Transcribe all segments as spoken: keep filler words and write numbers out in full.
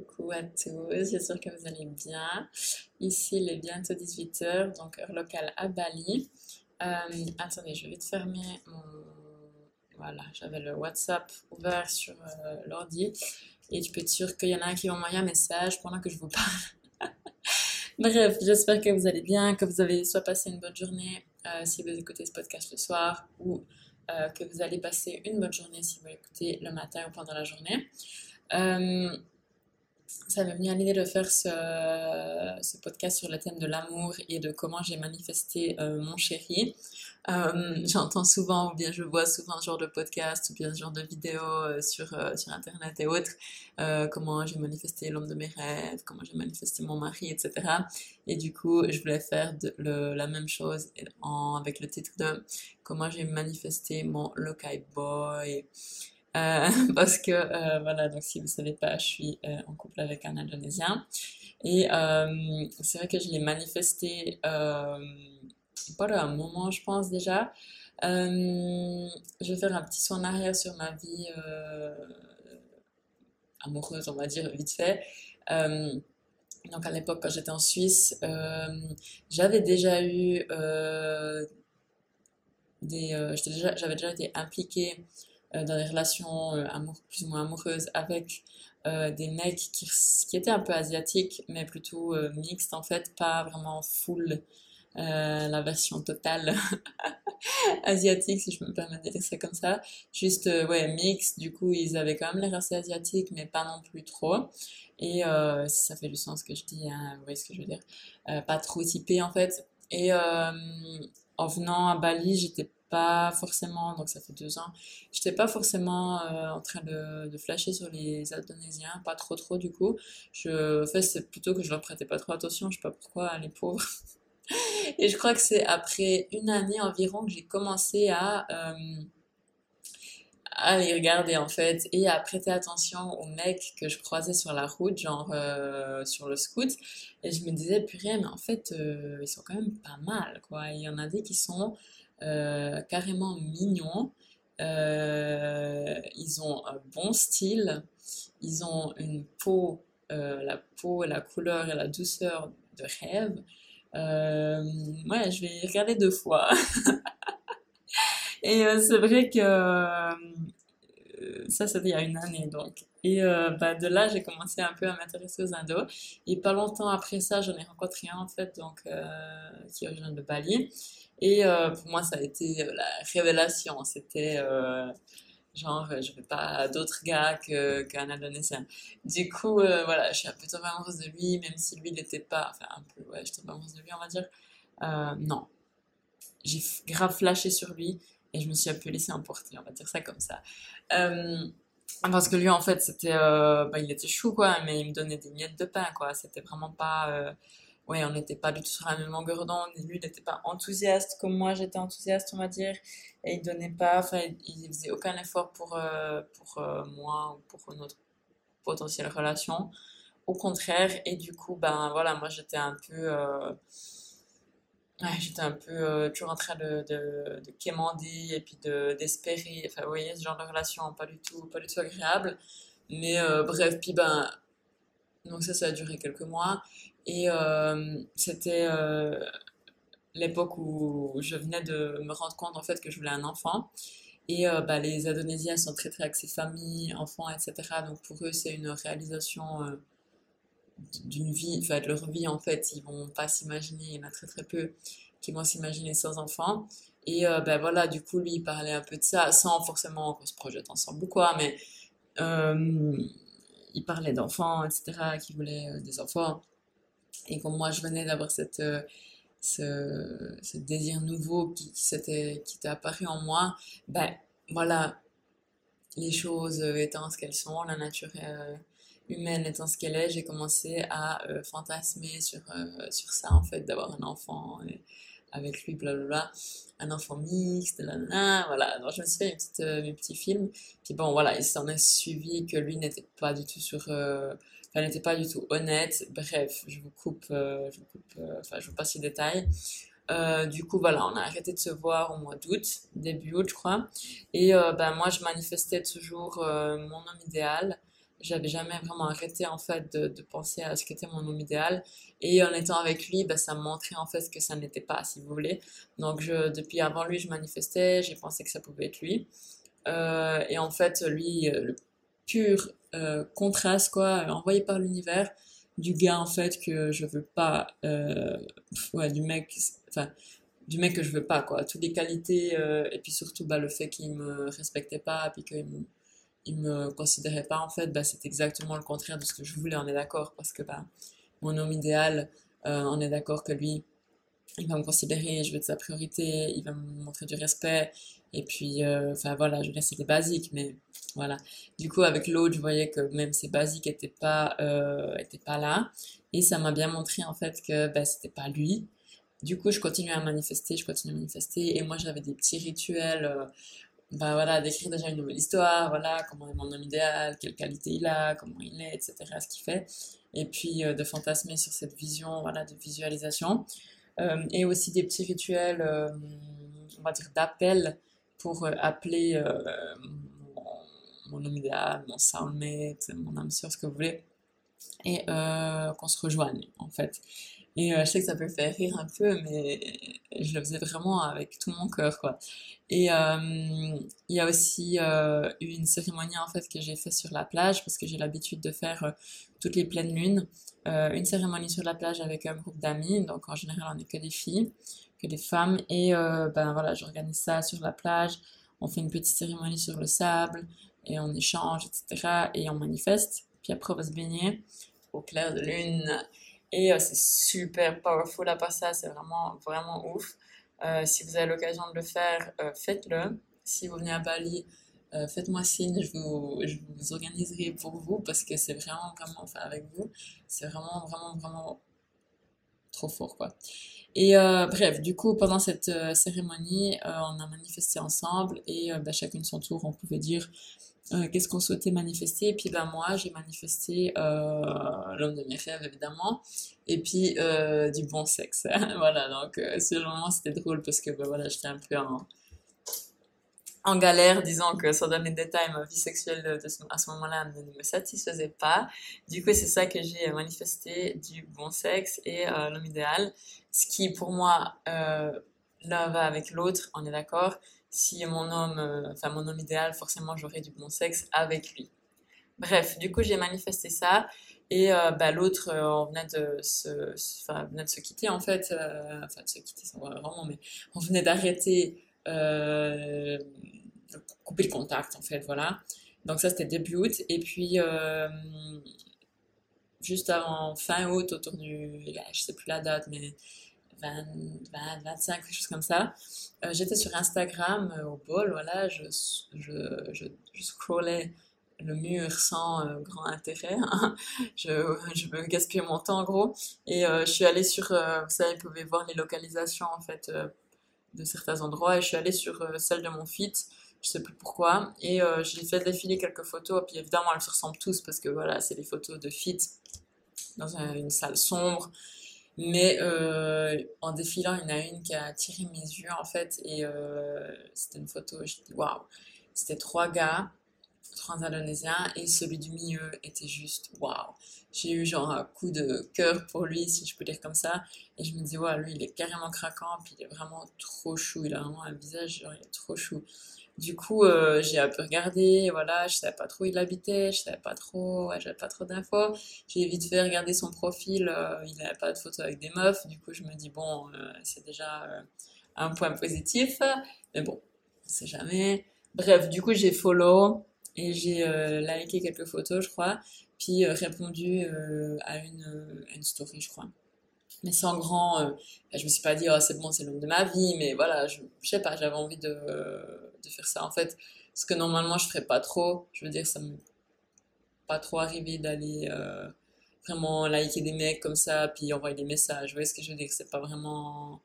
coucou à tous, j'espère que vous allez bien. Ici il est bientôt dix-huit heures, donc heure locale à Bali. Euh, attendez, je vais te fermer mon... Voilà, j'avais le WhatsApp ouvert sur euh, l'ordi. Et je peux être sûre qu'il y en a un qui va envoyer un message pendant que je vous parle. Bref, j'espère que vous allez bien, que vous avez soit passé une bonne journée euh, si vous écoutez ce podcast le soir, ou euh, que vous allez passer une bonne journée si vous l'écoutez le matin ou pendant la journée. Euh, ça m'est venu à l'idée de faire ce, ce podcast sur le thème de l'amour et de comment j'ai manifesté euh, mon chéri. Euh, j'entends souvent, ou bien je vois souvent ce genre de podcast, ou bien ce genre de vidéo euh, sur, euh, sur internet et autres, euh, comment j'ai manifesté l'homme de mes rêves, comment j'ai manifesté mon mari, et cetera. Et du coup, je voulais faire de, le, la même chose en, avec le titre de comment j'ai manifesté mon lokai boy. Euh, parce que, euh, voilà, donc si vous ne savez pas, je suis euh, en couple avec un Indonésien. Et euh, c'est vrai que je l'ai manifesté euh, pendant un moment, je pense déjà. Euh, je vais faire un petit saut en arrière sur ma vie euh, amoureuse, on va dire, vite fait. Euh, donc à l'époque, quand j'étais en Suisse, euh, j'avais déjà eu euh, des... Euh, j'étais déjà, j'avais déjà été impliquée dans des relations euh, amour, plus ou moins amoureuses avec euh, des mecs qui, qui étaient un peu asiatiques, mais plutôt euh, mixtes en fait, pas vraiment full, euh, la version totale asiatique, si je me permets de dire ça comme ça. Juste, euh, ouais, mixte, du coup, ils avaient quand même l'air assez asiatiques, mais pas non plus trop. Et euh, si ça fait du sens ce que je dis, hein, vous voyez ce que je veux dire, euh, pas trop typé en fait. Et euh, en venant à Bali, j'étais pas forcément, donc ça fait deux ans, j'étais pas forcément euh, en train de, de flasher sur les Indonésiens, pas trop trop du coup. Je, en fait, c'est plutôt que je leur prêtais pas trop attention, je sais pas pourquoi, hein, les pauvres. Et je crois que c'est après une année environ que j'ai commencé à, euh, à les regarder en fait, et à prêter attention aux mecs que je croisais sur la route, genre euh, sur le scoot. Et je me disais, purée, mais en fait, euh, ils sont quand même pas mal, quoi. Il y en a des qui sont... Euh, carrément mignons, euh, ils ont un bon style, ils ont une peau, euh, la peau, la couleur et la douceur de rêve. Euh, ouais, je vais y regarder deux fois. Et euh, c'est vrai que euh, ça, c'était il y a une année donc. Et euh, bah, de là, j'ai commencé un peu à m'intéresser aux Indos. Et pas longtemps après ça, j'en ai rencontré un en fait, donc, euh, qui est originaire de Bali. Et euh, pour moi, ça a été la révélation. C'était euh, genre, je ne veux pas d'autre gars que, qu'un Indonésien. Du coup, euh, voilà, je suis un peu tombée amoureuse de lui, même si lui, il n'était pas... Enfin, un peu, ouais, je suis tombée amoureuse de lui, on va dire. Euh, non. J'ai grave flashé sur lui et je me suis un peu laissée emporter, on va dire ça comme ça. Euh, parce que lui, en fait, c'était... Euh, bah, il était chou, quoi, mais il me donnait des miettes de pain, quoi. C'était vraiment pas... Euh, Ouais, on n'était pas du tout sur la même longueur d'onde. Lui, il n'était pas enthousiaste comme moi, j'étais enthousiaste, on va dire. Et il donnait pas, enfin, il faisait aucun effort pour, euh, pour euh, moi ou pour notre potentielle relation. Au contraire, et du coup, ben voilà, moi j'étais un peu. Euh, ouais, j'étais un peu euh, toujours en train de, de, de quémander et puis de, d'espérer. Enfin, vous voyez, ce genre de relation, pas du tout, pas du tout agréable. Mais euh, bref, puis ben. Donc ça, ça a duré quelques mois. Et euh, c'était euh, l'époque où je venais de me rendre compte en fait que je voulais un enfant. Et euh, bah, les Indonésiens sont très très axés famille, enfants, et cetera. Donc pour eux, c'est une réalisation euh, d'une vie, enfin de leur vie en fait. Ils vont pas s'imaginer, il y en a très très peu qui vont s'imaginer sans enfant. Et euh, bah, voilà, du coup, lui, il parlait un peu de ça, sans forcément qu'on se projette ensemble ou quoi, mais euh, il parlait d'enfants, et cetera, qui voulaient euh, des enfants. Et comme moi, je venais d'avoir cette, euh, ce, ce désir nouveau qui, qui, s'était, qui était apparu en moi, ben voilà, les choses étant ce qu'elles sont, la nature euh, humaine étant ce qu'elle est, j'ai commencé à euh, fantasmer sur, euh, sur ça, en fait, d'avoir un enfant et avec lui, blablabla, un enfant mixte, nanana, voilà. Donc je me suis fait mes, petites, euh, mes petits films. Puis bon, voilà, il s'en est suivi que lui n'était pas du tout sur... Euh, Elle n'était pas du tout honnête. Bref, je vous coupe, euh, je vous coupe, euh, enfin, je vous passe les détails. Euh, du coup, voilà, on a arrêté de se voir au mois d'août, début août, je crois. Et euh, ben, moi, je manifestais toujours euh, mon homme idéal. j'avais jamais vraiment arrêté en fait de, de penser à ce qu'était mon homme idéal, et en étant avec lui, bah, ça me montrait en fait ce que ça n'était pas, si vous voulez. Donc je, depuis avant lui, je manifestais, j'ai pensé que ça pouvait être lui, euh, et en fait lui, le pur euh, contraste quoi, envoyé par l'univers, du gars en fait que je veux pas, euh, ouais, du mec, enfin du mec que je veux pas quoi, toutes les qualités, euh, et puis surtout bah, le fait qu'il me respectait pas, puis qu'il me il me considérait pas en fait, bah, c'est exactement le contraire de ce que je voulais, on est d'accord, parce que bah, mon homme idéal, euh, on est d'accord que lui, il va me considérer, je vais être sa priorité, il va me montrer du respect, et puis, enfin euh, voilà, je veux dire, c'était basique, mais voilà. Du coup, avec l'autre, je voyais que même ces basiques n'étaient pas, euh, étaient pas là, et ça m'a bien montré en fait que bah, c'était pas lui. Du coup, je continuais à manifester, je continuais à manifester, et moi j'avais des petits rituels, euh, bah voilà, d'écrire déjà une nouvelle histoire, voilà, comment est mon homme idéal, quelle qualité il a, comment il est, et cetera, ce qu'il fait. Et puis euh, de fantasmer sur cette vision, voilà, de visualisation. Euh, et aussi des petits rituels, euh, on va dire, d'appel pour euh, appeler euh, mon, mon homme idéal, mon soulmate, mon âme sûre, ce que vous voulez, et euh, qu'on se rejoigne, en fait. Et euh, je sais que ça peut faire rire un peu, mais je le faisais vraiment avec tout mon cœur, quoi. Et euh, il y a aussi euh, eu une cérémonie, en fait, que j'ai fait sur la plage, parce que j'ai l'habitude de faire euh, toutes les pleines lunes. Euh, une cérémonie sur la plage avec un groupe d'amis, donc en général, on n'est que des filles, que des femmes. Et euh, ben voilà, j'organise ça sur la plage, on fait une petite cérémonie sur le sable, et on échange, et cetera, et on manifeste. Puis après, on va se baigner au clair de lune. Et euh, c'est super powerful à part ça, c'est vraiment, vraiment ouf. Euh, si vous avez l'occasion de le faire, euh, faites-le. Si vous venez à Bali, euh, faites-moi signe, je vous, je vous organiserai pour vous parce que c'est vraiment, vraiment, enfin avec vous, c'est vraiment, vraiment, vraiment trop fort quoi. Et euh, bref, du coup, pendant cette euh, cérémonie, euh, on a manifesté ensemble et euh, bah, chacune son tour, on pouvait dire Euh, qu'est-ce qu'on souhaitait manifester, et puis ben, moi j'ai manifesté euh, l'homme de mes rêves évidemment, et puis euh, du bon sexe, voilà, donc euh, sur le moment c'était drôle parce que ben, voilà, j'étais un peu en, en galère, disons que sans donner de détails, ma vie sexuelle de ce, à ce moment-là ne me satisfaisait pas, du coup c'est ça que j'ai manifesté, du bon sexe et euh, l'homme idéal, ce qui pour moi, euh, l'un va avec l'autre, on est d'accord. Si mon homme, enfin mon homme idéal, forcément j'aurais du bon sexe avec lui. Bref, du coup j'ai manifesté ça et euh, bah, l'autre, euh, on venait de se, enfin venait de se quitter en fait, euh, enfin de se quitter, c'est vraiment, mais on venait d'arrêter, euh, de couper le contact en fait, voilà. Donc ça c'était début août et puis euh, juste avant fin août, autour du, je sais plus la date, mais vingt, vingt, vingt-cinq, quelque chose comme ça. Euh, j'étais sur Instagram euh, au bol, voilà, je, je, je, je scrollais le mur sans euh, grand intérêt, hein. je, je veux gaspiller mon temps en gros, et euh, je suis allée sur, euh, vous savez, vous pouvez voir les localisations en fait euh, de certains endroits, et je suis allée sur euh, celle de mon feed, je sais plus pourquoi, et euh, j'ai fait défiler quelques photos, puis évidemment elles se ressemblent tous, parce que voilà, c'est des photos de feed dans un, une salle sombre. Mais euh, en défilant, il y en a une qui a attiré mes yeux en fait, et euh, c'était une photo, j'ai dit waouh, c'était trois gars, trois Indonésiens, et celui du milieu était juste waouh. J'ai eu genre un coup de cœur pour lui, si je peux dire comme ça, et je me dis waouh, lui il est carrément craquant, puis il est vraiment trop chou, il a vraiment un visage, genre il est trop chou. Du coup, euh, j'ai un peu regardé, voilà, je savais pas trop où il habitait, je savais pas trop, ouais, j'avais pas trop d'infos. J'ai vite fait regarder son profil, euh, il n'avait pas de photos avec des meufs, du coup je me dis bon, euh, c'est déjà euh, un point positif, mais bon, on sait jamais. Bref, du coup j'ai follow et j'ai euh, liké quelques photos, je crois, puis euh, répondu euh, à une, à une story, je crois. Mais sans grand, euh, je me suis pas dit oh, c'est bon, c'est l'homme de ma vie, mais voilà, je, je sais pas, j'avais envie de, euh, de faire ça en fait, ce que normalement je ferais pas trop, je veux dire ça m'est pas trop arrivé d'aller euh, vraiment liker des mecs comme ça puis envoyer des messages, vous voyez ce que je veux dire, c'est pas vraiment,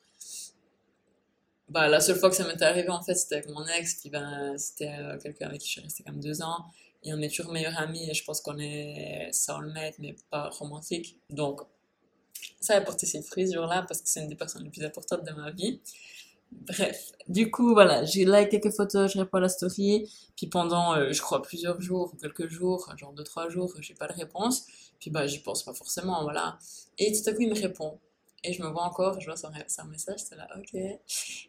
bah la seule fois que ça m'était arrivé en fait c'était avec mon ex, puis ben c'était euh, quelqu'un avec qui je suis restée quand même deux ans et on est toujours meilleurs amis et je pense qu'on est soulmate mais pas romantique, donc ça a porté ses fruits ce jour-là parce que c'est une des personnes les plus importantes de ma vie. Bref, du coup, voilà, j'ai like quelques photos, je réponds à la story, puis pendant, euh, je crois, plusieurs jours, ou quelques jours, genre deux, trois jours, j'ai pas de réponse, puis bah, j'y pense pas forcément, voilà. Et tout à coup, il me répond, et je me vois encore, je vois son, son message, c'est là, ok.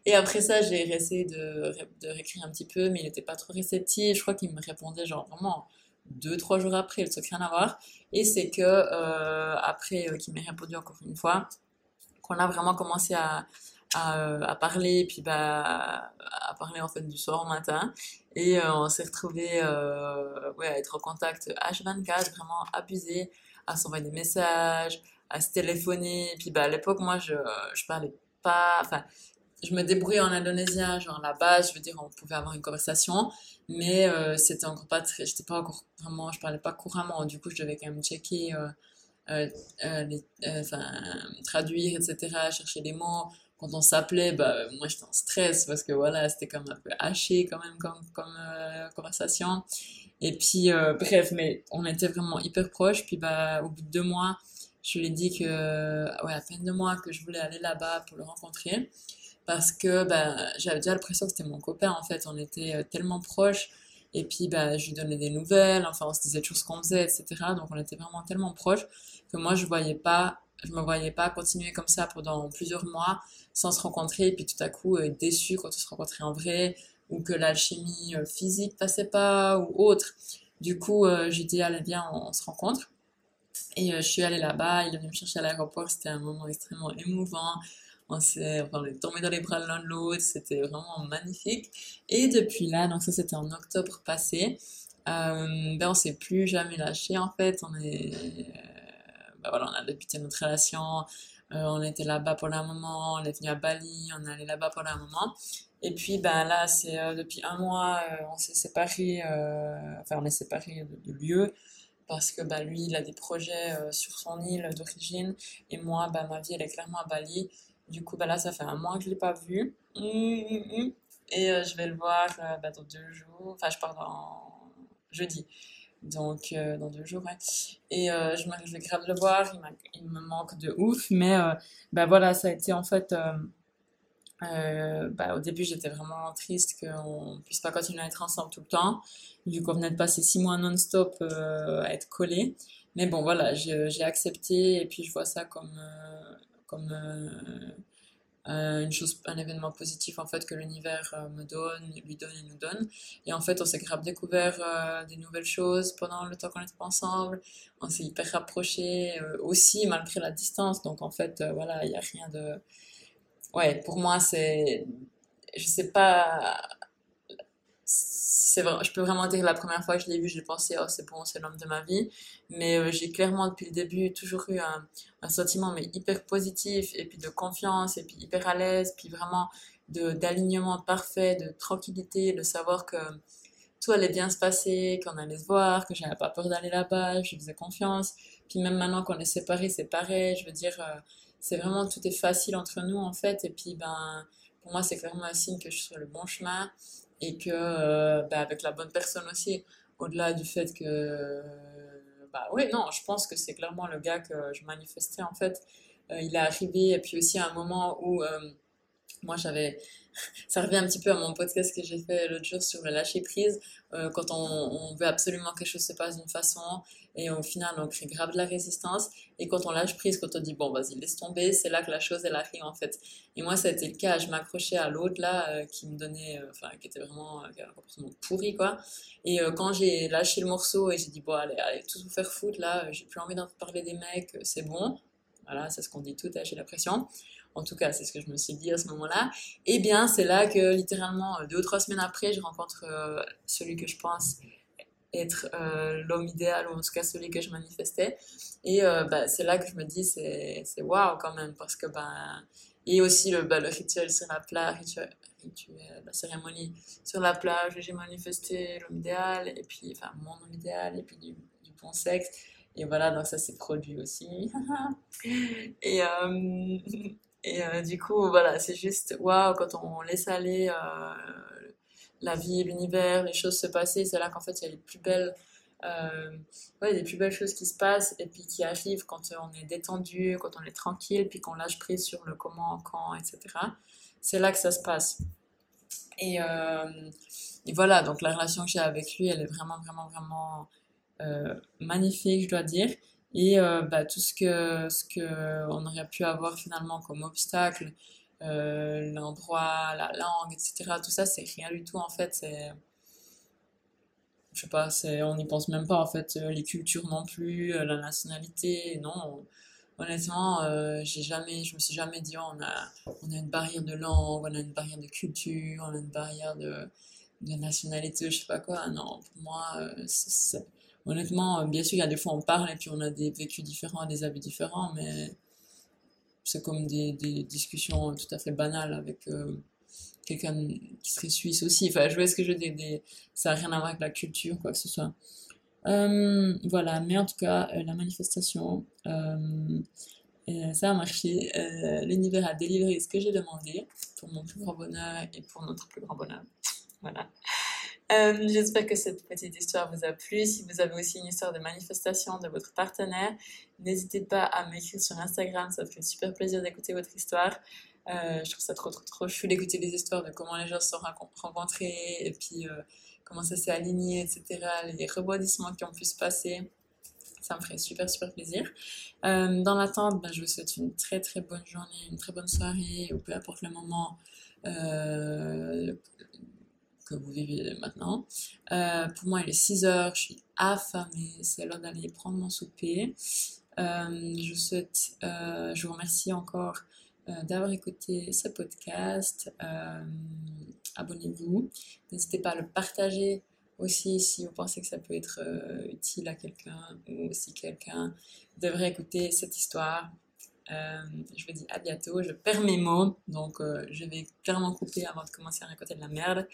Et après ça, j'ai essayé de, de réécrire un petit peu, mais il était pas trop réceptif, je crois qu'il me répondait genre vraiment deux, trois jours après, il se rien à voir, et c'est que, euh, après euh, qu'il m'ait répondu encore une fois, qu'on a vraiment commencé à... À, à parler, puis bah, à parler en fait du soir au matin, et euh, on s'est retrouvés euh, ouais, à être en contact H vingt-quatre, vraiment abusé, à s'envoyer des messages, à se téléphoner, puis bah, à l'époque moi je, je parlais pas, enfin je me débrouillais en indonésien, genre à la base, je veux dire on pouvait avoir une conversation, mais euh, c'était encore pas très, j'étais pas encore vraiment, je parlais pas couramment, du coup je devais quand même checker, euh, euh, euh, les, euh, traduire, et cetera, chercher les mots. Quand on s'appelait, bah, moi j'étais en stress parce que voilà, c'était comme un peu haché quand même comme, comme euh, conversation. Et puis, euh, bref, mais on était vraiment hyper proches. Puis bah, au bout de deux mois, je lui ai dit que, ouais, à peine deux mois que je voulais aller là-bas pour le rencontrer. Parce que bah, j'avais déjà l'impression que c'était mon copain en fait, on était tellement proches. Et puis bah, je lui donnais des nouvelles, enfin on se disait toujours ce qu'on faisait, et cetera. Donc on était vraiment tellement proches que moi je voyais pas. Je me voyais pas continuer comme ça pendant plusieurs mois sans se rencontrer et puis tout à coup euh, déçue quand on se rencontrait en vrai ou que l'alchimie euh, physique passait pas ou autre. Du coup, euh, j'ai dit allez viens, on, on se rencontre. Et euh, je suis allée là-bas, il est venu me chercher à l'aéroport, c'était un moment extrêmement émouvant. On s'est, enfin, on est tombés dans les bras l'un de l'autre, c'était vraiment magnifique. Et depuis là, donc ça c'était en octobre passé, euh, ben on s'est plus jamais lâché en fait, on est... Ben voilà, on a débuté notre relation, euh, on était là-bas pour un moment, on est venu à Bali, on est allé là-bas pour un moment. Et puis ben là, c'est euh, depuis un mois, euh, on s'est séparés, euh, enfin on est séparés de, de lieu, parce que ben, lui, il a des projets euh, sur son île d'origine, et moi, ben, ma vie, elle est clairement à Bali. Du coup, ben là, ça fait un mois que je ne l'ai pas vu, mmh, mmh, mmh. et euh, je vais le voir euh, ben, dans deux jours, enfin je pars dans jeudi. Donc, euh, dans deux jours, ouais. Et euh, je, je vais grave le voir, il, il me manque de ouf, mais euh, bah voilà, ça a été en fait. Euh, euh, bah, au début, j'étais vraiment triste qu'on ne puisse pas continuer à être ensemble tout le temps. Du coup, on venait de passer six mois non-stop euh, à être collés. Mais bon, voilà, j'ai accepté et puis je vois ça comme, euh, comme euh, euh, une chose, un événement positif en fait que l'univers euh, me donne, lui donne et nous donne. Et en fait, on s'est grave découvert euh, des nouvelles choses pendant le temps qu'on était ensemble. On s'est hyper rapprochés euh, aussi, malgré la distance. Donc en fait, euh, voilà, il n'y a rien de... Ouais, pour moi, c'est... Je sais pas... C'est vrai, je peux vraiment dire que la première fois que je l'ai vu, j'ai pensé « Oh, c'est bon, c'est l'homme de ma vie ». Mais euh, j'ai clairement, depuis le début, toujours eu un, un sentiment mais hyper positif, et puis de confiance, et puis hyper à l'aise, puis vraiment d'alignement parfait, de tranquillité, de savoir que tout allait bien se passer, qu'on allait se voir, que j'avais pas peur d'aller là-bas, je faisais confiance. Puis même maintenant qu'on est séparés, c'est pareil, je veux dire, euh, c'est vraiment, tout est facile entre nous en fait, et puis ben, pour moi c'est clairement un signe que je suis sur le bon chemin, et que euh, bah, avec la bonne personne aussi, au-delà du fait que euh, bah oui non je pense que c'est clairement le gars que je manifestais en fait. Euh, il est arrivé, et puis aussi à un moment où euh, moi j'avais ça revient un petit peu à mon podcast que j'ai fait l'autre jour sur le lâcher prise, euh, quand on, on veut absolument que quelque chose se passe d'une façon et au final on crée grave de la résistance, et quand on lâche prise, quand on dit bon vas-y laisse tomber, c'est là que la chose elle arrive en fait. Et moi ça a été le cas, je m'accrochais à l'autre là euh, qui me donnait, enfin euh, qui était vraiment euh, qui avait un comportement pourri quoi, et euh, quand j'ai lâché le morceau et j'ai dit bon allez, allez tout vous faire foutre là, euh, j'ai plus envie d'en parler des mecs, euh, c'est bon, voilà c'est ce qu'on dit tout, hein, j'ai l'impression. En tout cas, c'est ce que je me suis dit à ce moment-là. Et bien, c'est là que, littéralement, deux ou trois semaines après, je rencontre euh, celui que je pense être euh, l'homme idéal, ou en tout cas celui que je manifestais. Et euh, bah, c'est là que je me dis, c'est waouh quand même, parce que... Bah, et aussi, le, bah, le rituel sur la plage, rituel, rituel, la cérémonie sur la plage, j'ai manifesté l'homme idéal, et puis, enfin, mon homme idéal, et puis du, du bon sexe. Et voilà, donc ça s'est produit aussi. et... Euh, Et euh, du coup, voilà, c'est juste, waouh, quand on laisse aller euh, la vie, l'univers, les choses se passer, c'est là qu'en fait, il y a les plus belles, euh, ouais, les plus belles choses qui se passent et puis qui arrivent quand on est détendu, quand on est tranquille, puis qu'on lâche prise sur le comment, quand, et cetera. c'est là que ça se passe. Et, euh, et voilà, donc la relation que j'ai avec lui, elle est vraiment, vraiment, vraiment euh, magnifique, je dois dire. Et euh, bah, tout ce que, ce que on aurait pu avoir finalement comme obstacle, euh, l'endroit, la langue, et cetera, tout ça, c'est rien du tout en fait, c'est... Je sais pas, c'est, on n'y pense même pas en fait, euh, les cultures non plus, euh, la nationalité, non. Honnêtement, euh, j'ai jamais, je me suis jamais dit, oh, on a, on a une barrière de langue, on a une barrière de culture, on a une barrière de, de nationalité, je sais pas quoi. Non, pour moi, euh, c'est, c'est... honnêtement, euh, bien sûr, il y a des fois on parle et puis on a des vécus différents, des habits différents, mais c'est comme des, des discussions tout à fait banales avec... Euh, quelqu'un qui serait suisse aussi, enfin je vois ce que je veux dire, des... ça n'a rien à voir avec la culture, quoi que ce soit. Euh, voilà, mais en tout cas, euh, la manifestation, euh, euh, ça a marché, euh, l'univers a délivré ce que j'ai demandé, pour mon plus grand bonheur et pour notre plus grand bonheur, voilà. Euh, j'espère que cette petite histoire vous a plu. Si vous avez aussi une histoire de manifestation de votre partenaire, n'hésitez pas à m'écrire sur Instagram, ça me fait super plaisir d'écouter votre histoire. Euh, je trouve ça trop trop trop chou d'écouter les histoires de comment les gens se sont rencontrés et puis euh, comment ça s'est aligné, et cetera. Les rebondissements qui ont pu se passer, ça me ferait super super plaisir. Euh, dans l'attente, ben, je vous souhaite une très très bonne journée, une très bonne soirée, ou peu importe le moment euh, que vous vivez maintenant. Euh, pour moi, il est six heures, je suis affamée, c'est l'heure d'aller prendre mon souper. Euh, je vous souhaite, euh, je vous remercie encore d'avoir écouté ce podcast. Euh, abonnez-vous, n'hésitez pas à le partager aussi si vous pensez que ça peut être euh, utile à quelqu'un ou si quelqu'un devrait écouter cette histoire. Euh, je vous dis à bientôt, je perds mes mots, donc euh, je vais clairement couper avant de commencer à raconter de la merde.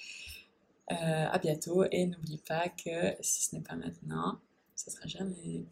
Euh, à bientôt et n'oublie pas que si ce n'est pas maintenant, ce sera jamais...